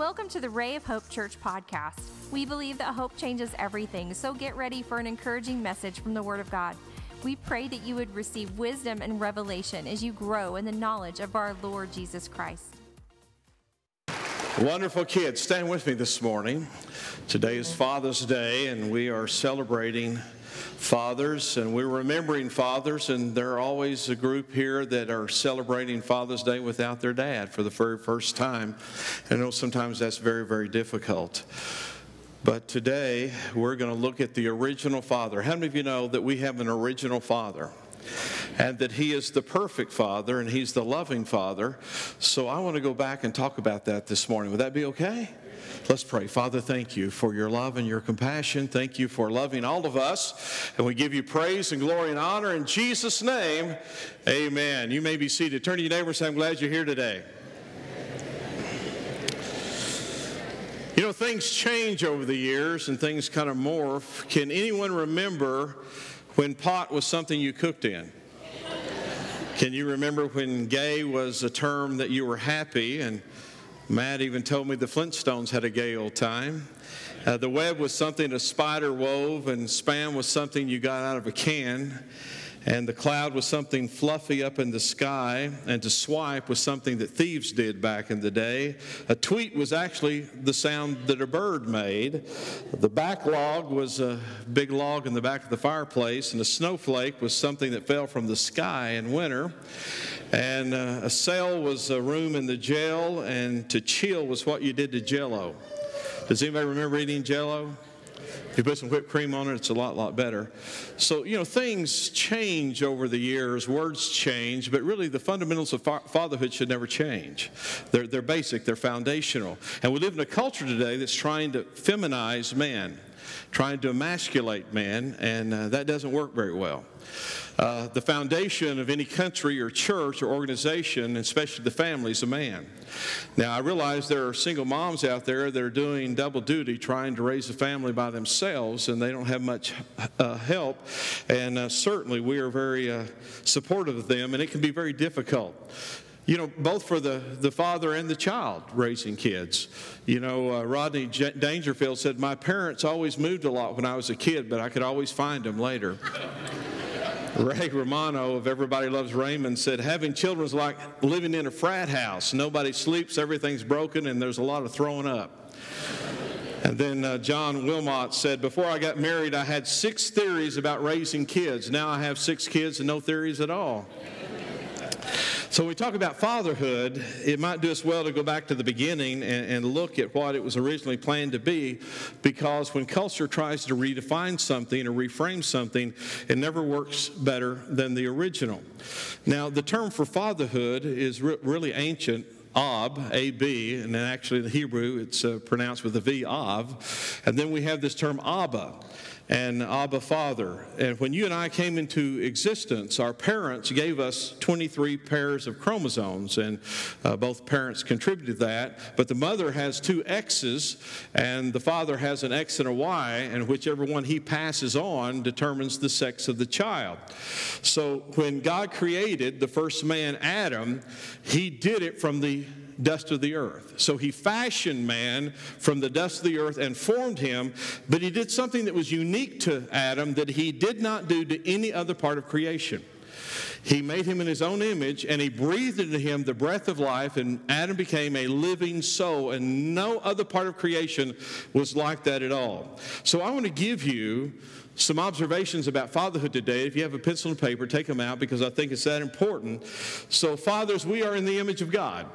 Welcome to the Ray of Hope Church podcast. We believe that hope changes everything, so get ready for an encouraging message from the Word of God. We pray that you would receive wisdom and revelation as you grow in the knowledge of our Lord Jesus Christ. Wonderful kids, stand with me this morning. Today is Father's Day, and we are celebrating fathers, and we're remembering fathers, and there are always a group here that are celebrating Father's Day without their dad for the very first time. I know sometimes that's very, very difficult. But today, we're going to look at the original father. How many of you know that we have an original father? And that he is the perfect father, and he's the loving father. So I want to go back and talk about that this morning. Would that be okay? Let's pray. Father, thank you for your love and your compassion. Thank you for loving all of us. And we give you praise and glory and honor in Jesus' name. Amen. You may be seated. Turn to your neighbor and say, I'm glad you're here today. You know, things change over the years and things kind of morph. Can anyone remember when pot was something you cooked in? Can you remember when gay was a term that you were happy? And Matt even told me the Flintstones had a gay old time. The web was something a spider wove, and Spam was something you got out of a can. And the cloud was something fluffy up in the sky, and to swipe was something that thieves did back in the day. A tweet was actually the sound that a bird made. The backlog was a big log in the back of the fireplace, and a snowflake was something that fell from the sky in winter. And a cell was a room in the jail, and to chill was what you did to Jell-O. Does anybody remember eating Jell-O? If you put some whipped cream on it, it's a lot better. So, you know, things change over the years. Words change. But really, the fundamentals of fatherhood should never change. They're basic. They're foundational. And we live in a culture today that's trying to feminize men, trying to emasculate men. And that doesn't work very well. The foundation of any country or church or organization, especially the family, is a man. Now, I realize there are single moms out there that are doing double duty, trying to raise a family by themselves, and they don't have much help. And certainly, we are very supportive of them, and it can be very difficult. You know, both for the father and the child raising kids. You know, Rodney Dangerfield said, "My parents always moved a lot when I was a kid, but I could always find them later." Ray Romano of Everybody Loves Raymond said, having children is like living in a frat house. Nobody sleeps, everything's broken, and there's a lot of throwing up. And then John Wilmot said, before I got married, I had 6 theories about raising kids. Now I have 6 kids and no theories at all. So when we talk about fatherhood, it might do us well to go back to the beginning and look at what it was originally planned to be, because when culture tries to redefine something or reframe something, it never works better than the original. Now, the term for fatherhood is really ancient. Ab, A-B, and then actually in the Hebrew it's pronounced with a V, av. And then we have this term Abba, and Abba Father. And when you and I came into existence, our parents gave us 23 pairs of chromosomes, and both parents contributed that. But the mother has 2 X's, and the father has an X and a Y, and whichever one he passes on determines the sex of the child. So when God created the first man, Adam, he did it from the dust of the earth. So he fashioned man from the dust of the earth and formed him, but he did something that was unique to Adam that he did not do to any other part of creation. He made him in his own image, and he breathed into him the breath of life, and Adam became a living soul, and no other part of creation was like that at all. So I want to give you some observations about fatherhood today. If you have a pencil and paper, take them out, because I think it's that important. So fathers, we are in the image of God.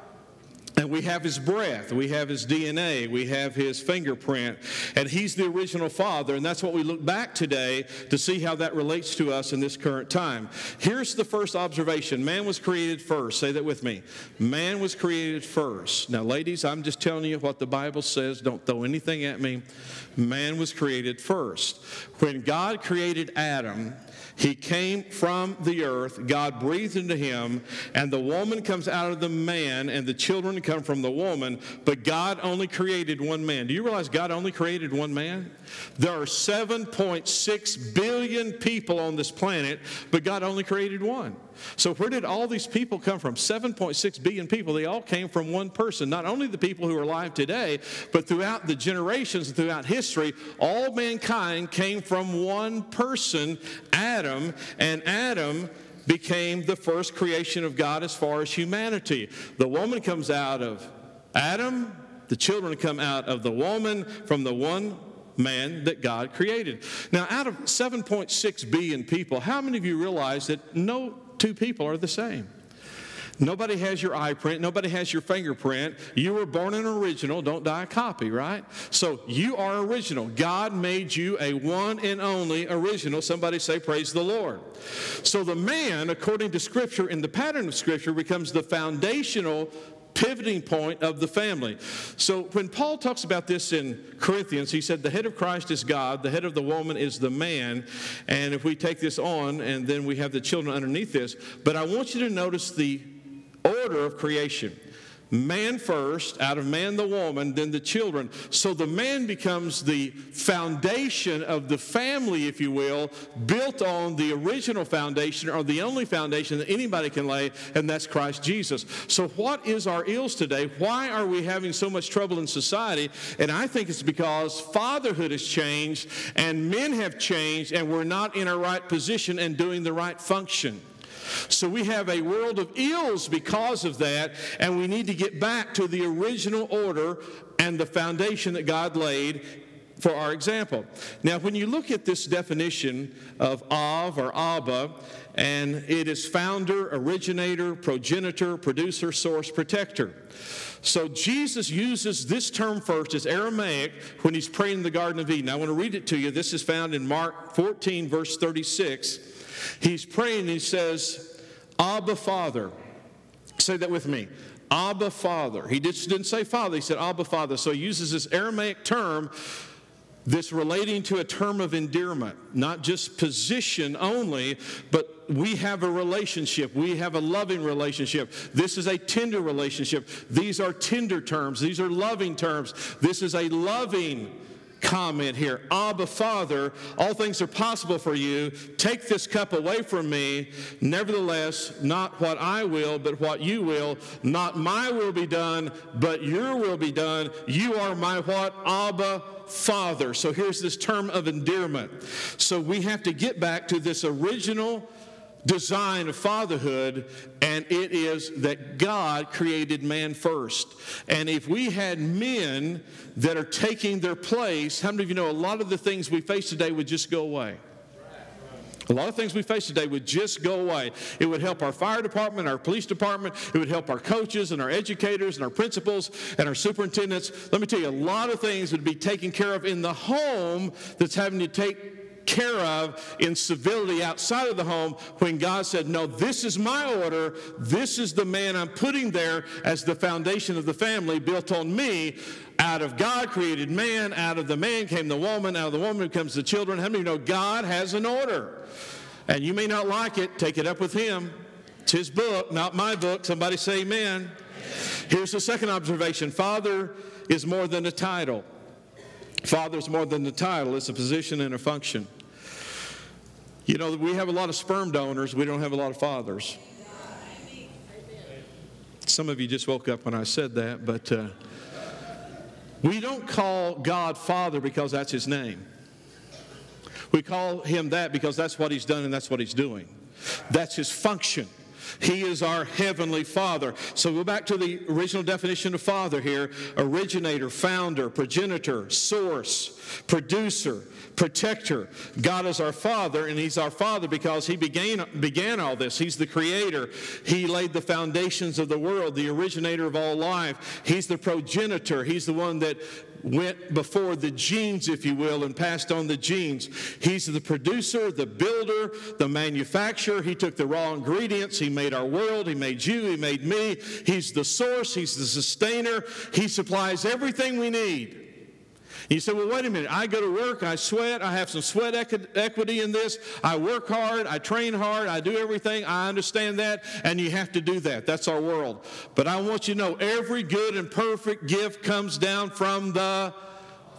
And we have his breath, we have his DNA, we have his fingerprint, and he's the original father, and that's what we look back today to see how that relates to us in this current time. Here's the first observation. Man was created first. Say that with me. Man was created first. Now, ladies, I'm just telling you what the Bible says. Don't throw anything at me. Man was created first. When God created Adam, he came from the earth, God breathed into him, and the woman comes out of the man, and the children come from the woman, but God only created one man. Do you realize God only created one man? There are 7.6 billion people on this planet, but God only created one. So where did all these people come from? 7.6 billion people. They all came from one person. Not only the people who are alive today, but throughout the generations and throughout history, all mankind came from one person, Adam, and Adam became the first creation of God as far as humanity. The woman comes out of Adam. The children come out of the woman from the one man that God created. Now, out of 7.6 billion people, how many of you realize that no two people are the same? Nobody has your eye print. Nobody has your fingerprint. You were born an original. Don't die a copy, right? So you are original. God made you a one and only original. Somebody say, praise the Lord. So the man, according to Scripture, in the pattern of Scripture, becomes the foundational pivoting point of the family. So when Paul talks about this in Corinthians, he said the head of Christ is God, the head of the woman is the man, and if we take this on, and then we have the children underneath this, but I want you to notice the order of creation. Man first, out of man the woman, then the children. So the man becomes the foundation of the family, if you will, built on the original foundation or the only foundation that anybody can lay, and that's Christ Jesus. So what is our ills today? Why are we having so much trouble in society? And I think it's because fatherhood has changed and men have changed and we're not in our right position and doing the right function. So we have a world of ills because of that, and we need to get back to the original order and the foundation that God laid for our example. Now, when you look at this definition of Av or Abba, and it is founder, originator, progenitor, producer, source, protector. So Jesus uses this term first as Aramaic when he's praying in the Garden of Eden. I want to read it to you. This is found in Mark 14, verse 36. He's praying and he says, Abba, Father. Say that with me. Abba, Father. He didn't say Father. He said Abba, Father. So he uses this Aramaic term, this relating to a term of endearment, not just position only, but we have a relationship. We have a loving relationship. This is a tender relationship. These are tender terms. These are loving terms. This is a loving comment here. Abba, Father, all things are possible for you. Take this cup away from me. Nevertheless, not what I will, but what you will. Not my will be done, but your will be done. You are my what? Abba, Father. So here's this term of endearment. So we have to get back to this original design of fatherhood, and it is that God created man first. And if we had men that are taking their place, how many of you know a lot of the things we face today would just go away? A lot of things we face today would just go away. It would help our fire department, our police department. It would help our coaches and our educators and our principals and our superintendents. Let me tell you, a lot of things would be taken care of in the home that's having to take care of in civility outside of the home when God said, no, this is my order. This is the man I'm putting there as the foundation of the family built on me. Out of God created man. Out of the man came the woman. Out of the woman comes the children. How many of you know God has an order? And you may not like it. Take it up with him. It's his book, not my book. Somebody say amen. Here's the second observation. Father is more than a title. Father is more than the title. It's a position and a function. You know, we have a lot of sperm donors. We don't have a lot of fathers. Some of you just woke up when I said that, but we don't call God Father because that's his name. We call him that because that's what he's done and that's what he's doing. That's his function. He is our heavenly Father. So go back to the original definition of Father here. Originator, founder, progenitor, source, producer, protector. God is our Father, and he's our Father because he began all this. He's the creator. He laid the foundations of the world, the originator of all life. He's the progenitor. He's the one that went before the genes, if you will, and passed on the genes. He's the producer, the builder, the manufacturer. He took the raw ingredients. He made our world. He made you. He made me. He's the source. He's the sustainer. He supplies everything we need. And you say, well, wait a minute. I go to work. I sweat. I have some sweat equity in this. I work hard. I train hard. I do everything. I understand that. And you have to do that. That's our world. But I want you to know every good and perfect gift comes down from the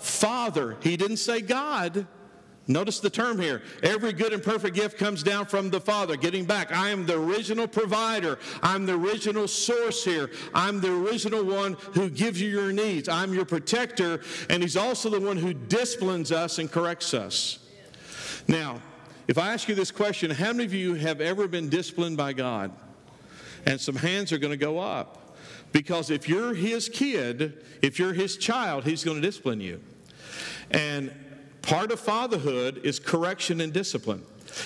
Father. He didn't say God. Notice the term here. Every good and perfect gift comes down from the Father. Getting back, I am the original provider. I'm the original source here. I'm the original one who gives you your needs. I'm your protector, and He's also the one who disciplines us and corrects us. Now, if I ask you this question, how many of you have ever been disciplined by God? And some hands are going to go up. Because if you're His kid, if you're His child, He's going to discipline you. And part of fatherhood is correction and discipline.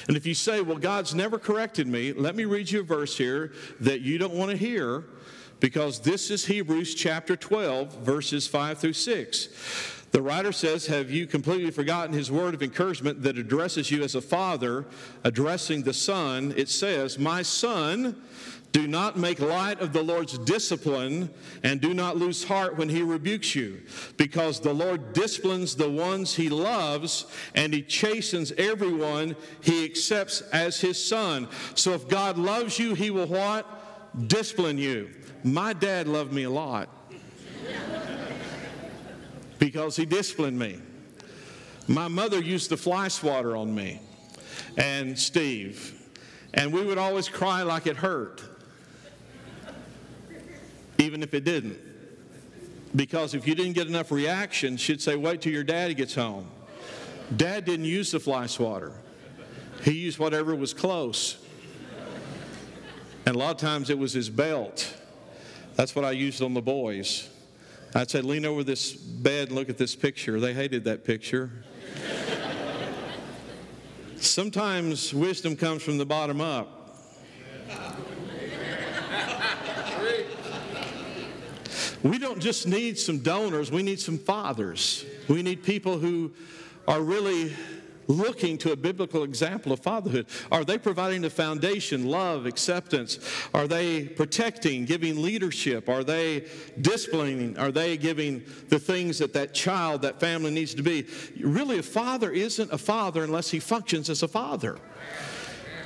And if you say, well, God's never corrected me, let me read you a verse here that you don't want to hear, because this is Hebrews chapter 12, verses 5 through 6. The writer says, have you completely forgotten His word of encouragement that addresses you as a father, addressing the son? It says, my son, do not make light of the Lord's discipline, and do not lose heart when He rebukes you, because the Lord disciplines the ones He loves, and He chastens everyone He accepts as His son. So if God loves you, He will what? Discipline you. My dad loved me a lot because he disciplined me. My mother used the fly swatter on me and Steve, and we would always cry like it hurt, even if it didn't. Because if you didn't get enough reaction, she'd say, wait till your daddy gets home. Dad didn't use the fly swatter. He used whatever was close. And a lot of times it was his belt. That's what I used on the boys. I'd say, lean over this bed and look at this picture. They hated that picture. Sometimes wisdom comes from the bottom up. We don't just need some donors, we need some fathers. We need people who are really looking to a biblical example of fatherhood. Are they providing the foundation, love, acceptance? Are they protecting, giving leadership? Are they disciplining? Are they giving the things that that child, that family needs to be? Really, a father isn't a father unless he functions as a father.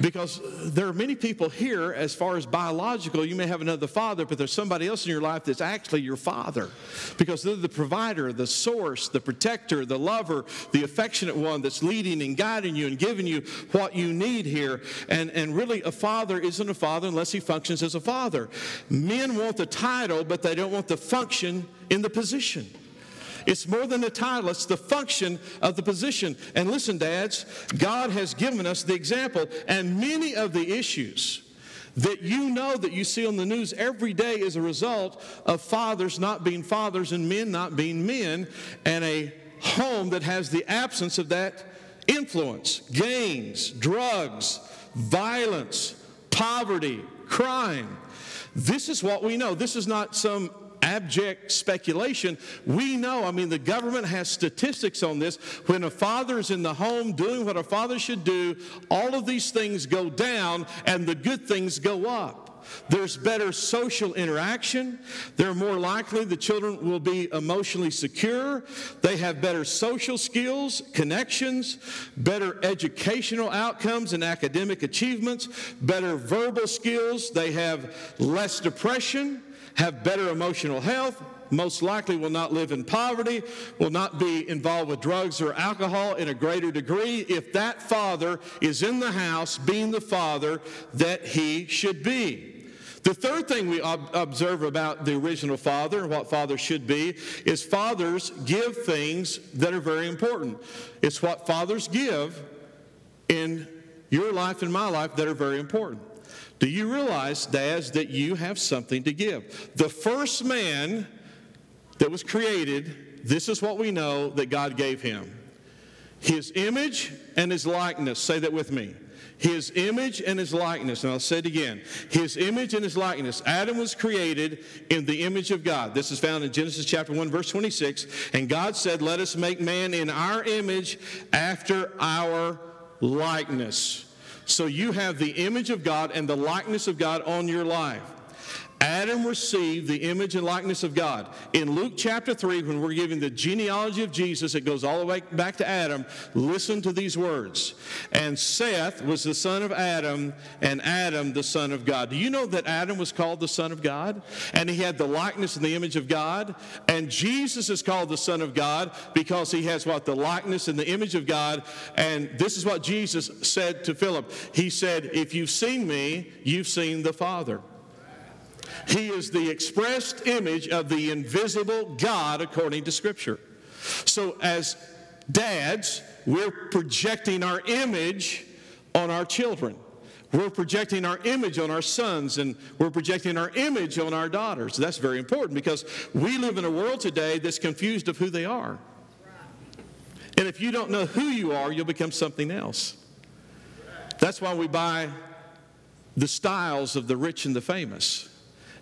Because there are many people here, as far as biological, you may have another father, but there's somebody else in your life that's actually your father. Because they're the provider, the source, the protector, the lover, the affectionate one that's leading and guiding you and giving you what you need here. And really, a father isn't a father unless he functions as a father. Men want the title, but they don't want the function in the position. It's more than a title. It's the function of the position. And listen, dads, God has given us the example. And many of the issues that you know that you see on the news every day is a result of fathers not being fathers and men not being men, and a home that has the absence of that influence. Gangs, drugs, violence, poverty, crime. This is what we know. This is not some abject speculation. We know, the government has statistics on this. When a father is in the home doing what a father should do, all of these things go down and the good things go up. There's better social interaction. They're more likely the children will be emotionally secure. They have better social skills, connections, better educational outcomes and academic achievements, better verbal skills. They have less depression, have better emotional health, most likely will not live in poverty, will not be involved with drugs or alcohol in a greater degree if that father is in the house being the father that he should be. The third thing we observe about the original father and what fathers should be is fathers give things that are very important. It's what fathers give in your life and my life that are very important. Do you realize, dads, that you have something to give? The first man that was created, this is what we know that God gave him. His image and his likeness. Say that with me. His image and his likeness. And I'll say it again. His image and his likeness. Adam was created in the image of God. This is found in Genesis chapter 1, verse 26. And God said, let us make man in our image after our likeness. So you have the image of God and the likeness of God on your life. Adam received the image and likeness of God. In Luke chapter 3, when we're giving the genealogy of Jesus, it goes all the way back to Adam. Listen to these words. And Seth was the son of Adam, and Adam the son of God. Do you know that Adam was called the son of God? And he had the likeness and the image of God? And Jesus is called the son of God because he has what? The likeness and the image of God. And this is what Jesus said to Philip. He said, if you've seen me, you've seen the Father. He is the expressed image of the invisible God according to Scripture. So as dads, we're projecting our image on our children. We're projecting our image on our sons, and we're projecting our image on our daughters. That's very important because we live in a world today that's confused of who they are. And if you don't know who you are, you'll become something else. That's why we buy the styles of the rich and the famous,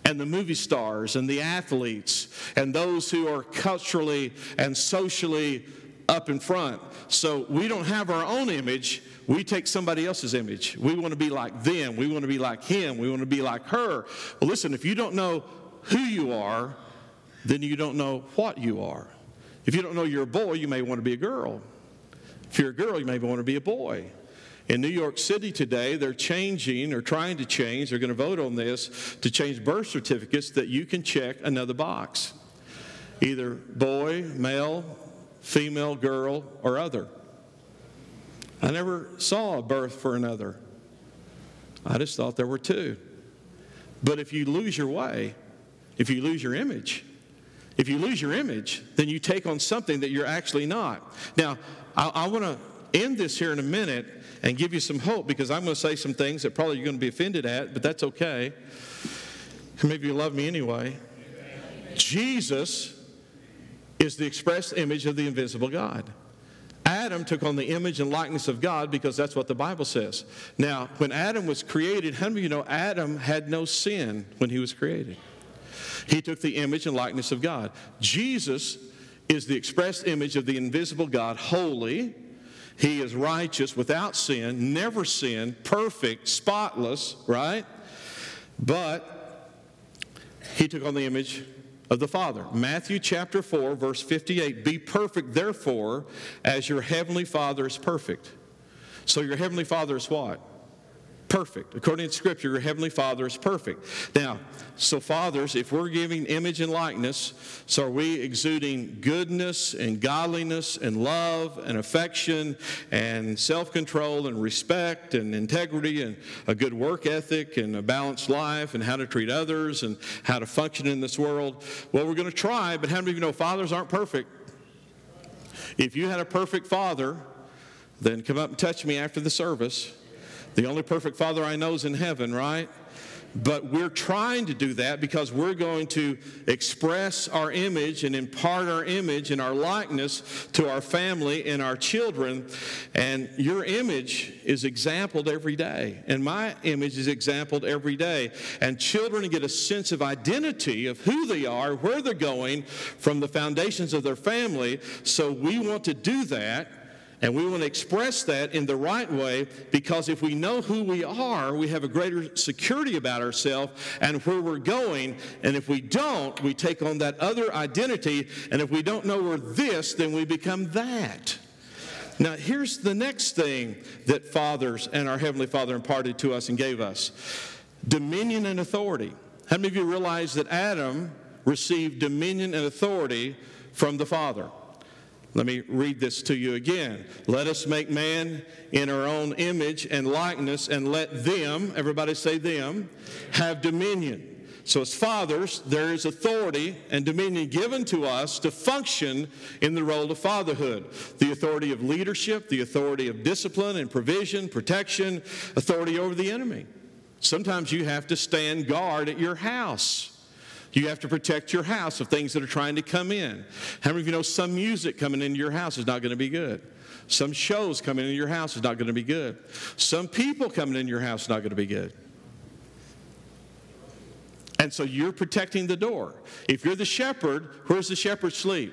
and the movie stars and the athletes and those who are culturally and socially up in front. So we don't have our own image. We take somebody else's image. We want to be like them. We want to be like him. We want to be like her. Well, listen, if you don't know who you are, then you don't know what you are. If you don't know you're a boy, you may want to be a girl. If you're a girl, you may want to be a boy. In New York City today, they're changing or trying to change, they're going to vote on this, to change birth certificates that you can check another box. Either boy, male, female, girl, or other. I never saw a birth for another. I just thought there were two. But if you lose your way, if you lose your image, then you take on something that you're actually not. Now, I want to end this here in a minute and give you some hope, because I'm going to say some things that probably you're going to be offended at, but that's okay. Maybe you love me anyway. Amen. Jesus is the express image of the invisible God. Adam took on the image and likeness of God because that's what the Bible says. Now, when Adam was created, how many of you know Adam had no sin when he was created? He took the image and likeness of God. Jesus is the express image of the invisible God, holy. He is righteous, without sin, never sinned, perfect, spotless, right? But he took on the image of the Father. Matthew chapter 4, verse 58, be perfect, therefore, as your heavenly Father is perfect. So your heavenly Father is what? Perfect. According to Scripture, your heavenly Father is perfect. Now, so fathers, if we're giving image and likeness, so are we exuding goodness and godliness and love and affection and self-control and respect and integrity and a good work ethic and a balanced life and how to treat others and how to function in this world? Well, we're going to try, but how many of you know fathers aren't perfect? If you had a perfect father, then come up and touch me after the service. The only perfect father I know is in heaven, right? But we're trying to do that because we're going to express our image and impart our image and our likeness to our family and our children. And your image is exampled every day. And my image is exampled every day. And children get a sense of identity of who they are, where they're going, from the foundations of their family. So we want to do that. And we want to express that in the right way, because if we know who we are, we have a greater security about ourselves and where we're going. And if we don't, we take on that other identity. And if we don't know we're this, then we become that. Now, here's the next thing that fathers and our Heavenly Father imparted to us and gave us. Dominion and authority. How many of you realize that Adam received dominion and authority from the Father? Let me read this to you again. Let us make man in our own image and likeness, and let them, everybody say them, have dominion. So as fathers, there is authority and dominion given to us to function in the role of fatherhood. The authority of leadership, the authority of discipline and provision, protection, authority over the enemy. Sometimes you have to stand guard at your house. You have to protect your house of things that are trying to come in. How many of you know some music coming into your house is not going to be good? Some shows coming into your house is not going to be good. Some people coming into your house is not going to be good. And so you're protecting the door. If you're the shepherd, where's the shepherd sleep?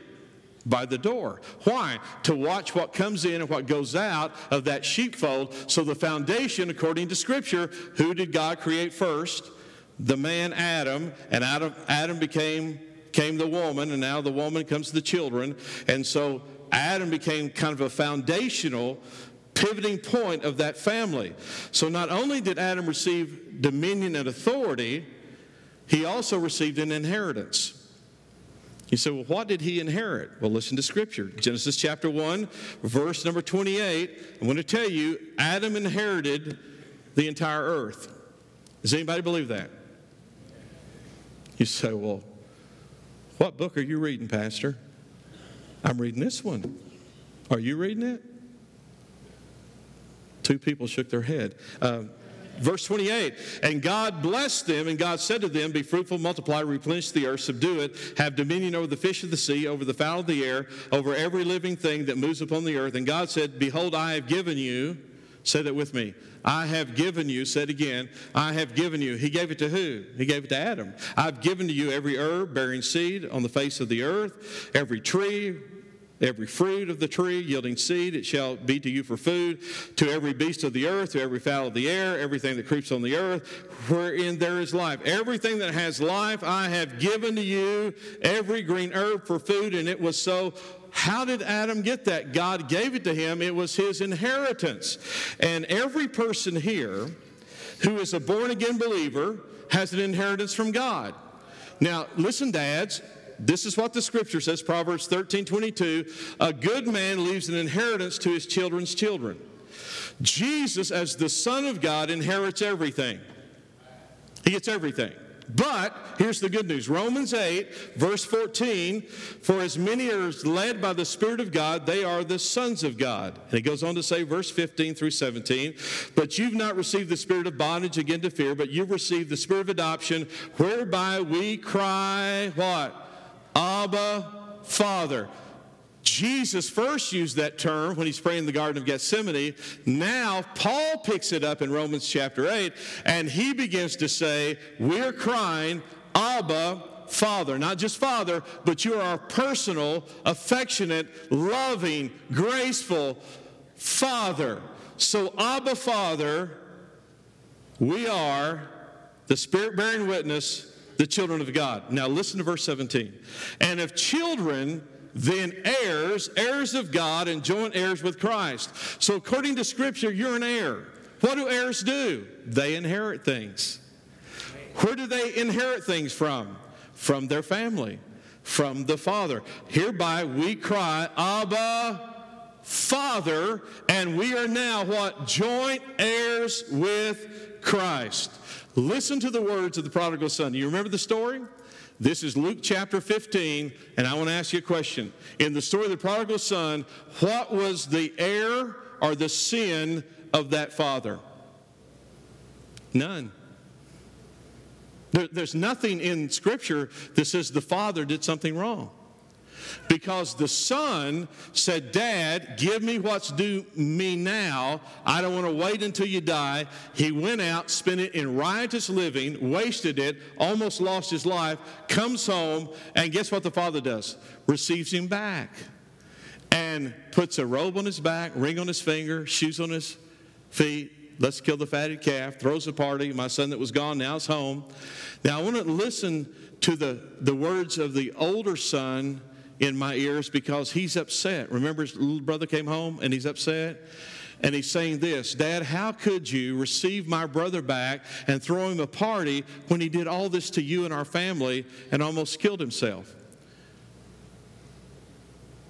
By the door. Why? To watch what comes in and what goes out of that sheepfold. So the foundation, according to Scripture, who did God create first? the man Adam, and out of Adam came the woman, and now the woman comes the children. And so Adam became kind of a foundational pivoting point of that family. So not only did Adam receive dominion and authority, he also received an inheritance. You say, well, what did he inherit? Well, listen to Scripture. Genesis chapter 1, verse number 28. I'm going to tell you, Adam inherited the entire earth. Does anybody believe that? You say, well, what book are you reading, Pastor? I'm reading this one. Are you reading it? Two people shook their head. Verse 28, and God blessed them, and God said to them, be fruitful, multiply, replenish the earth, subdue it, have dominion over the fish of the sea, over the fowl of the air, over every living thing that moves upon the earth. And God said, behold, I have given you, say that with me, I have given you, said again, I have given you. He gave it to who? He gave it to Adam. I've given to you every herb bearing seed on the face of the earth, every tree, every fruit of the tree yielding seed, it shall be to you for food. To every beast of the earth, to every fowl of the air, everything that creeps on the earth, wherein there is life. Everything that has life I have given to you, every green herb for food, and it was so. How did Adam get that? God gave it to him. It was his inheritance. And every person here who is a born-again believer has an inheritance from God. Now, listen, dads. This is what the Scripture says, Proverbs 13:22. A good man leaves an inheritance to his children's children. Jesus, as the Son of God, inherits everything. He gets everything. But here's the good news. Romans 8, verse 14, for as many as are led by the Spirit of God, they are the sons of God. And it goes on to say, verse 15 through 17, but you've not received the spirit of bondage again to fear, but you've received the spirit of adoption, whereby we cry, what? Abba, Father. Jesus first used that term when he's praying in the Garden of Gethsemane. Now Paul picks it up in Romans chapter 8, and he begins to say, we're crying, Abba, Father. Not just Father, but you are our personal, affectionate, loving, graceful Father. So Abba, Father, we are the Spirit-bearing witness, the children of God. Now listen to verse 17. And if children, then heirs, heirs of God, and joint heirs with Christ. So according to Scripture, you're an heir. What do heirs do? They inherit things. Where do they inherit things from? From their family, from the Father. Hereby we cry, Abba, Father, and we are now what? Joint heirs with Christ. Listen to the words of the prodigal son. You remember the story? This is Luke chapter 15, and I want to ask you a question. In the story of the prodigal son, what was the error or the sin of that father? None. There's nothing in Scripture that says the father did something wrong. Because the son said, Dad, give me what's due me now. I don't want to wait until you die. He went out, spent it in riotous living, wasted it, almost lost his life, comes home, and guess what the father does? Receives him back and puts a robe on his back, ring on his finger, shoes on his feet. Let's kill the fatted calf, throws a party. My son that was gone now is home. Now I want to listen to the words of the older son in my ears because he's upset. Remember his little brother came home and he's upset? And he's saying this, Dad, how could you receive my brother back and throw him a party when he did all this to you and our family and almost killed himself?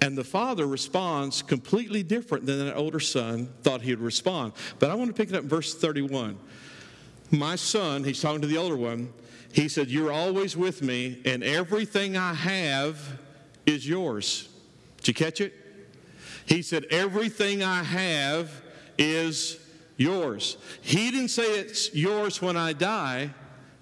And the father responds completely different than that older son thought he would respond. But I want to pick it up in verse 31. My son, he's talking to the older one, he said, you're always with me and everything I have is yours. Did you catch it? He said, everything I have is yours. He didn't say it's yours when I die.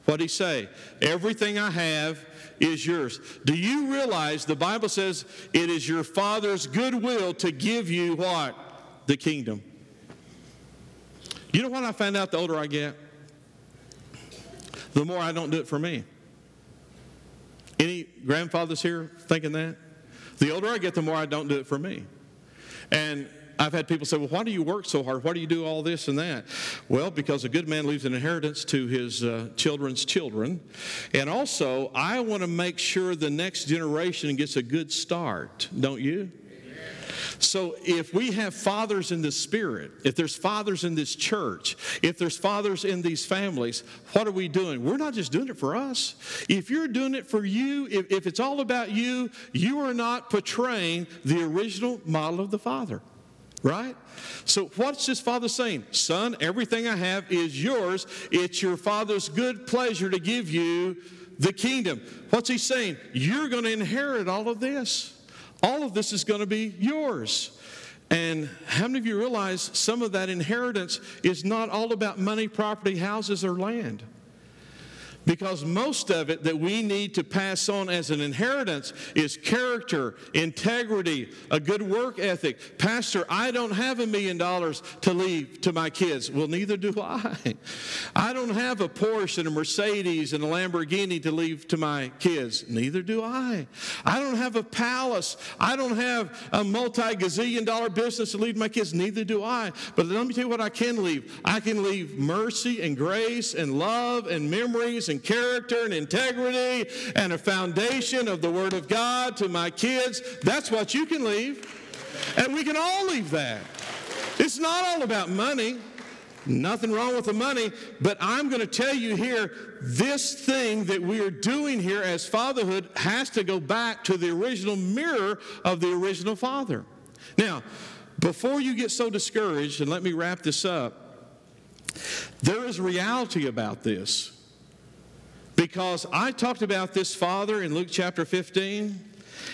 What did he say? Everything I have is yours. Do you realize the Bible says it is your Father's goodwill to give you what? The kingdom. You know what I find out the older I get? The more I don't do it for me. Any grandfathers here thinking that? The older I get, the more I don't do it for me. And I've had people say, well, why do you work so hard? Why do you do all this and that? Well, because a good man leaves an inheritance to his children's children. And also, I want to make sure the next generation gets a good start, don't you? So if we have fathers in the Spirit, if there's fathers in this church, if there's fathers in these families, what are we doing? We're not just doing it for us. If you're doing it for you, if it's all about you, you are not portraying the original model of the Father, right? So what's this Father saying? Son, everything I have is yours. It's your Father's good pleasure to give you the kingdom. What's he saying? You're going to inherit all of this. All of this is going to be yours. And how many of you realize some of that inheritance is not all about money, property, houses, or land? Because most of it that we need to pass on as an inheritance is character, integrity, a good work ethic. Pastor, I don't have $1 million to leave to my kids. Well, neither do I. I don't have a Porsche and a Mercedes and a Lamborghini to leave to my kids. Neither do I. I don't have a palace. I don't have a multi-gazillion-dollar business to leave to my kids. Neither do I. But let me tell you what I can leave. I can leave mercy and grace and love and memories and character and integrity and a foundation of the Word of God to my kids. That's what you can leave. And we can all leave that. It's not all about money. Nothing wrong with the money, but I'm going to tell you here, this thing that we are doing here as fatherhood has to go back to the original mirror of the original Father. Now, before you get so discouraged, and let me wrap this up, there is reality about this. Because I talked about this Father in Luke chapter 15,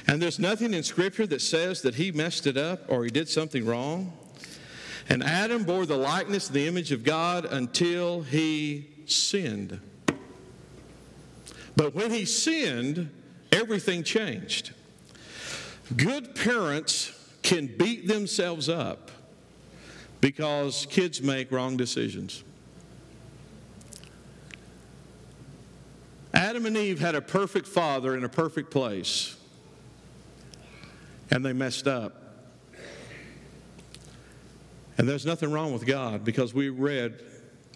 and there's nothing in Scripture that says that he messed it up or he did something wrong. And Adam bore the likeness and the image of God until he sinned. But when he sinned, everything changed. Good parents can beat themselves up because kids make wrong decisions. Adam and Eve had a perfect father in a perfect place, and they messed up. And there's nothing wrong with God, because we read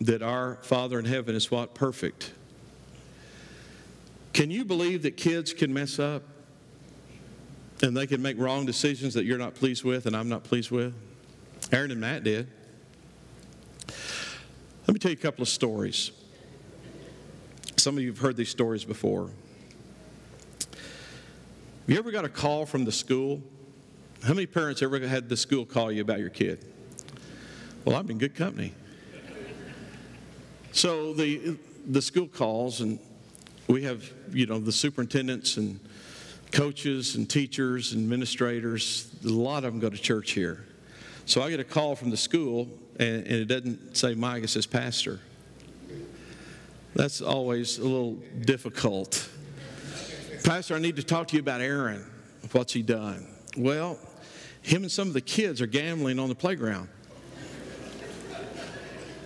that our Father in heaven is what? Perfect. Can you believe that kids can mess up and they can make wrong decisions that you're not pleased with and I'm not pleased with? Aaron and Matt did. Let me tell you a couple of stories. Some of you have heard these stories before. Have you ever got a call from the school? How many parents ever had the school call you about your kid? Well, I'm in good company. So the school calls, and we have, you know, the superintendents and coaches and teachers and administrators. A lot of them go to church here. So I get a call from the school, and it doesn't say Mike, it says Pastor. That's always a little difficult. Pastor, I need to talk to you about Aaron. What's he done? Well, him and some of the kids are gambling on the playground.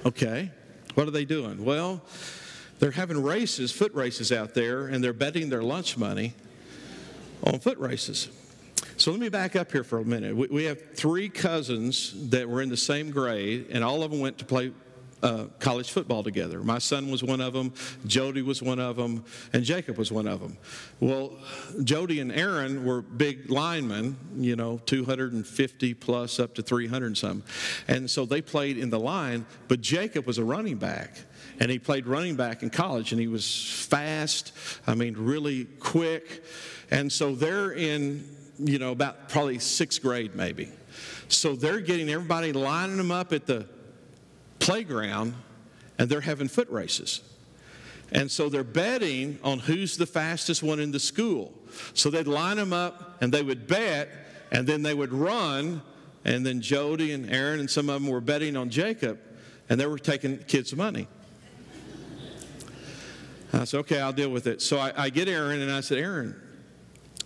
Okay, what are they doing? Well, they're having races, foot races out there, and they're betting their lunch money on foot races. So let me back up here for a minute. We have three cousins that were in the same grade, and all of them went to play college football together. My son was one of them, Jody was one of them, and Jacob was one of them. Well, Jody and Aaron were big linemen, you know, 250 plus up to 300 and something. And so they played in the line, but Jacob was a running back. And he played running back in college, and he was fast, I mean, really quick. And so they're in, you know, about probably 6th grade maybe. So they're getting everybody, lining them up at the playground, and they're having foot races. And so they're betting on who's the fastest one in the school. So they'd line them up, and they would bet, and then they would run, and then Jody and Aaron and some of them were betting on Jacob, and they were taking kids' money. I said, okay, I'll deal with it. So I get Aaron, and I said, Aaron,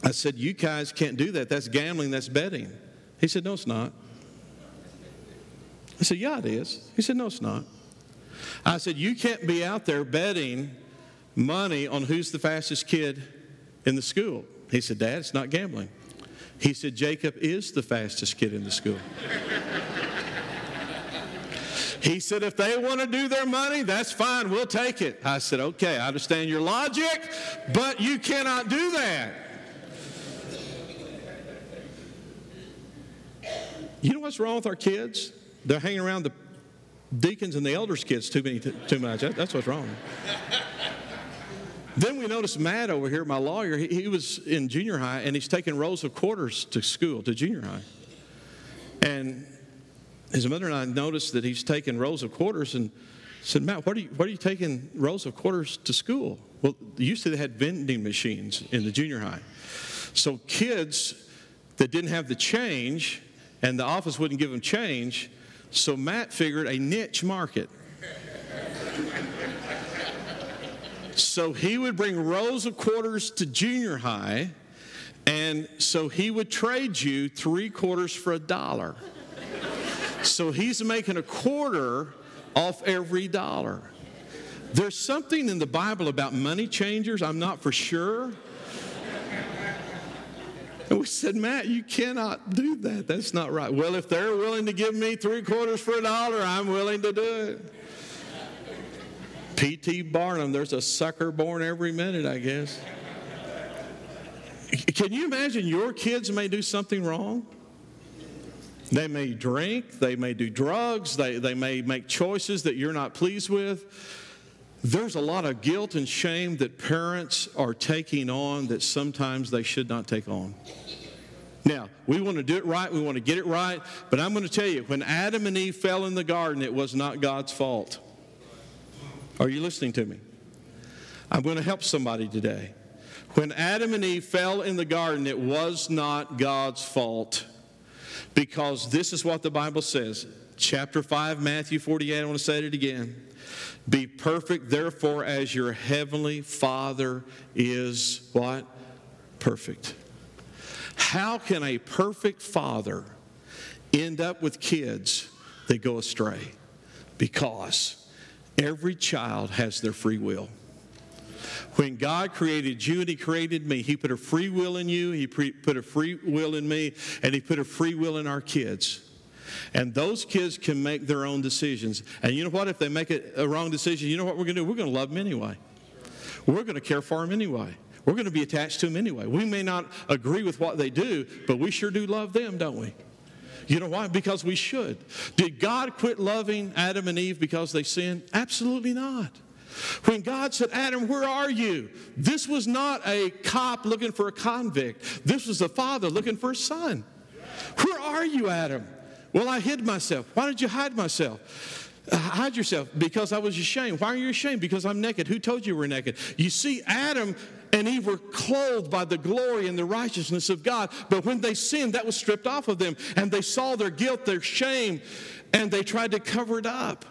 I said, you guys can't do that. That's gambling. That's betting. He said, no, it's not. I said, yeah, it is. He said, no, it's not. I said, you can't be out there betting money on who's the fastest kid in the school. He said, Dad, it's not gambling. He said, Jacob is the fastest kid in the school. He said, if they want to do their money, that's fine. We'll take it. I said, okay, I understand your logic, but you cannot do that. You know what's wrong with our kids? They're hanging around the deacons and the elders' kids too much. That's what's wrong. Then we noticed Matt over here, my lawyer, he was in junior high, and he's taking rolls of quarters to school, to junior high. And his mother and I noticed that he's taking rolls of quarters and said, Matt, what are you taking rolls of quarters to school? Well, used to they had vending machines in the junior high. So kids that didn't have the change, and the office wouldn't give them change, so Matt figured a niche market. So he would bring rolls of quarters to junior high, and so he would trade you 3 quarters for $1. So he's making a quarter off every $1. There's something in the Bible about money changers, I'm not for sure. And we said, Matt, you cannot do that. That's not right. Well, if they're willing to give me 3 quarters for $1, I'm willing to do it. P.T. Barnum, there's a sucker born every minute, I guess. Can you imagine your kids may do something wrong? They may drink. They may do drugs. They may make choices that you're not pleased with. There's a lot of guilt and shame that parents are taking on that sometimes they should not take on. Now, we want to do it right. We want to get it right. But I'm going to tell you, when Adam and Eve fell in the garden, it was not God's fault. Are you listening to me? I'm going to help somebody today. When Adam and Eve fell in the garden, it was not God's fault. Because this is what the Bible says. Chapter 5, Matthew 48, I want to say it again. Be perfect, therefore, as your heavenly Father is what? Perfect. How can a perfect father end up with kids that go astray? Because every child has their free will. When God created you and He created me, He put a free will in you, He put a free will in me, and He put a free will in our kids. And those kids can make their own decisions. And you know what? If they make a wrong decision, you know what we're going to do? We're going to love them anyway. We're going to care for them anyway. We're going to be attached to them anyway. We may not agree with what they do, but we sure do love them, don't we? You know why? Because we should. Did God quit loving Adam and Eve because they sinned? Absolutely not. When God said, Adam, where are you? This was not a cop looking for a convict. This was a father looking for a son. Where are you, Adam? Well, I hid myself. Why did you hide myself? Hide yourself because I was ashamed. Why are you ashamed? Because I'm naked. Who told you we're naked? You see, Adam and Eve were clothed by the glory and the righteousness of God. But when they sinned, that was stripped off of them. And they saw their guilt, their shame, and they tried to cover it up.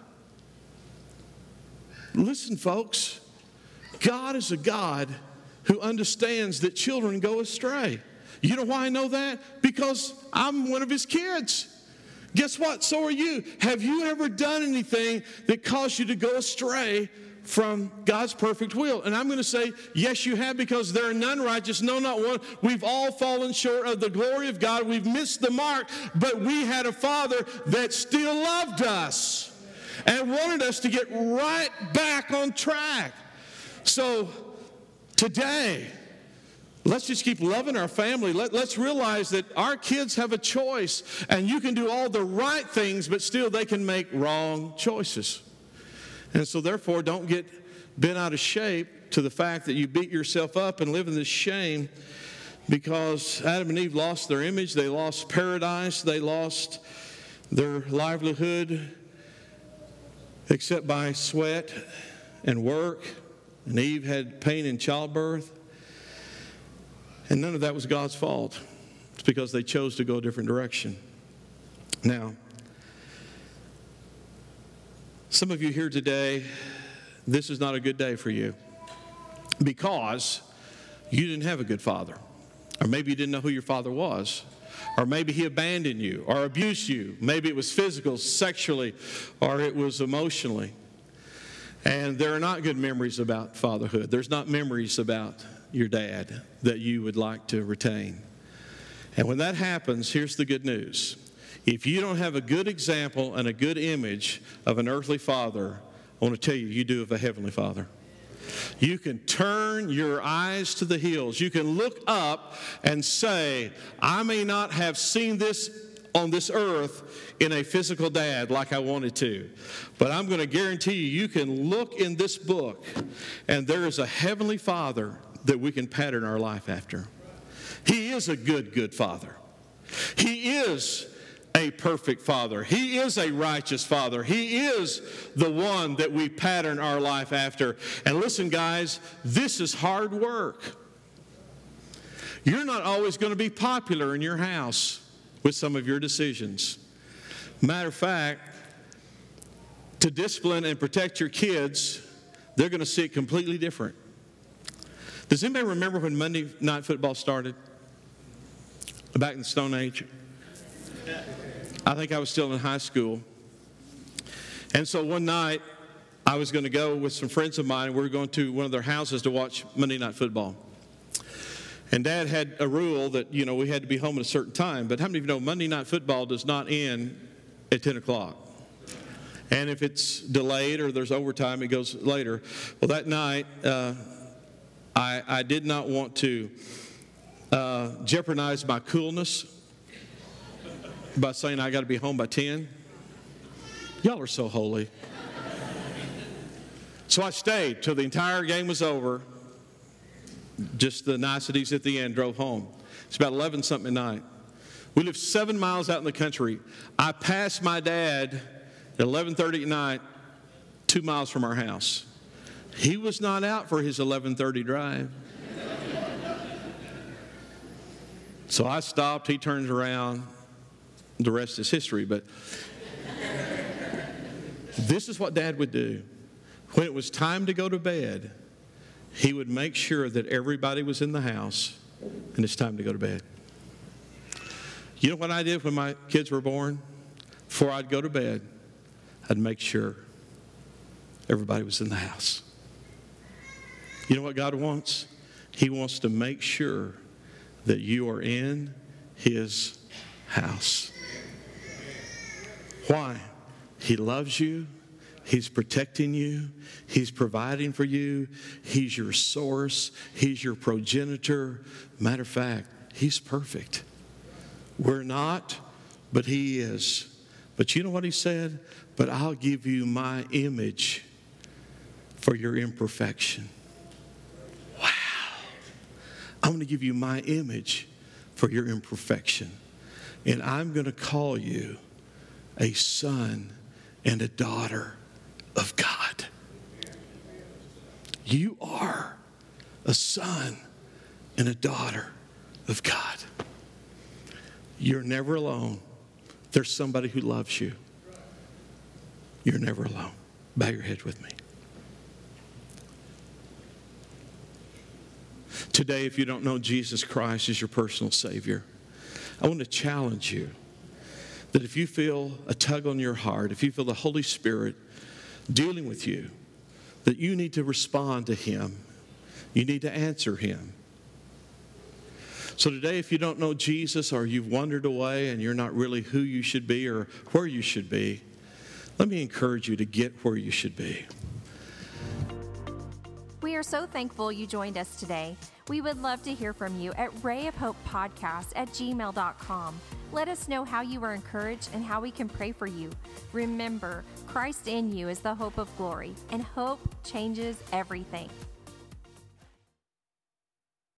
Listen, folks. God is a God who understands that children go astray. You know why I know that? Because I'm one of His kids. Guess what? So are you. Have you ever done anything that caused you to go astray from God's perfect will? And I'm going to say, yes, you have, because there are none righteous, no, not one. We've all fallen short of the glory of God. We've missed the mark, but we had a Father that still loved us and wanted us to get right back on track. So today, let's just keep loving our family. Let's realize that our kids have a choice, and you can do all the right things, but still they can make wrong choices. And so therefore, don't get bent out of shape to the fact that you beat yourself up and live in this shame, because Adam and Eve lost their image. They lost paradise. They lost their livelihood, except by sweat and work. And Eve had pain in childbirth. And none of that was God's fault. It's because they chose to go a different direction. Now, some of you here today, this is not a good day for you because you didn't have a good father. Or maybe you didn't know who your father was. Or maybe he abandoned you or abused you. Maybe it was physical, sexually, or it was emotionally. And there are not good memories about fatherhood. There's not memories about your dad that you would like to retain. And when that happens, here's the good news. If you don't have a good example and a good image of an earthly father, I want to tell you, you do have a heavenly father. You can turn your eyes to the hills. You can look up and say, I may not have seen this on this earth in a physical dad like I wanted to, but I'm going to guarantee you, you can look in this book and there is a heavenly father that we can pattern our life after. He is a good, good father. He is a perfect father. He is a righteous father. He is the one that we pattern our life after. And listen, guys, this is hard work. You're not always going to be popular in your house with some of your decisions. Matter of fact, to discipline and protect your kids, they're going to see it completely different. Does anybody remember when Monday Night Football started? Back in the Stone Age? I think I was still in high school. And so one night, I was going to go with some friends of mine. We were going to one of their houses to watch Monday Night Football. And Dad had a rule that, you know, we had to be home at a certain time. But how many of you know Monday Night Football does not end at 10 o'clock? And if it's delayed or there's overtime, it goes later. Well, that night, I did not want to jeopardize my coolness by saying I got to be home by 10. Y'all are so holy. So I stayed till the entire game was over. Just the niceties at the end, drove home. It's about 11 something at night. We lived 7 miles out in the country. I passed my dad at 11:30 at night, 2 miles from our house. He was not out for his 11:30 drive. So I stopped, he turns around, the rest is history. But this is what Dad would do. When it was time to go to bed, he would make sure that everybody was in the house and it's time to go to bed. You know what I did when my kids were born? Before I'd go to bed, I'd make sure everybody was in the house. You know what God wants? He wants to make sure that you are in His house. Why? He loves you. He's protecting you. He's providing for you. He's your source. He's your progenitor. Matter of fact, He's perfect. We're not, but He is. But you know what He said? But I'll give you my image for your imperfection. Wow. I'm going to give you my image for your imperfection. And I'm going to call you a son and a daughter of God. You are a son and a daughter of God. You're never alone. There's somebody who loves you. You're never alone. Bow your head with me. Today, if you don't know Jesus Christ as your personal Savior, I want to challenge you that if you feel a tug on your heart, if you feel the Holy Spirit dealing with you, that you need to respond to Him. You need to answer Him. So today, if you don't know Jesus or you've wandered away and you're not really who you should be or where you should be, let me encourage you to get where you should be. We are so thankful you joined us today. We would love to hear from you at rayofhopepodcast@gmail.com. Let us know how you were encouraged and how we can pray for you. Remember, Christ in you is the hope of glory, and hope changes everything.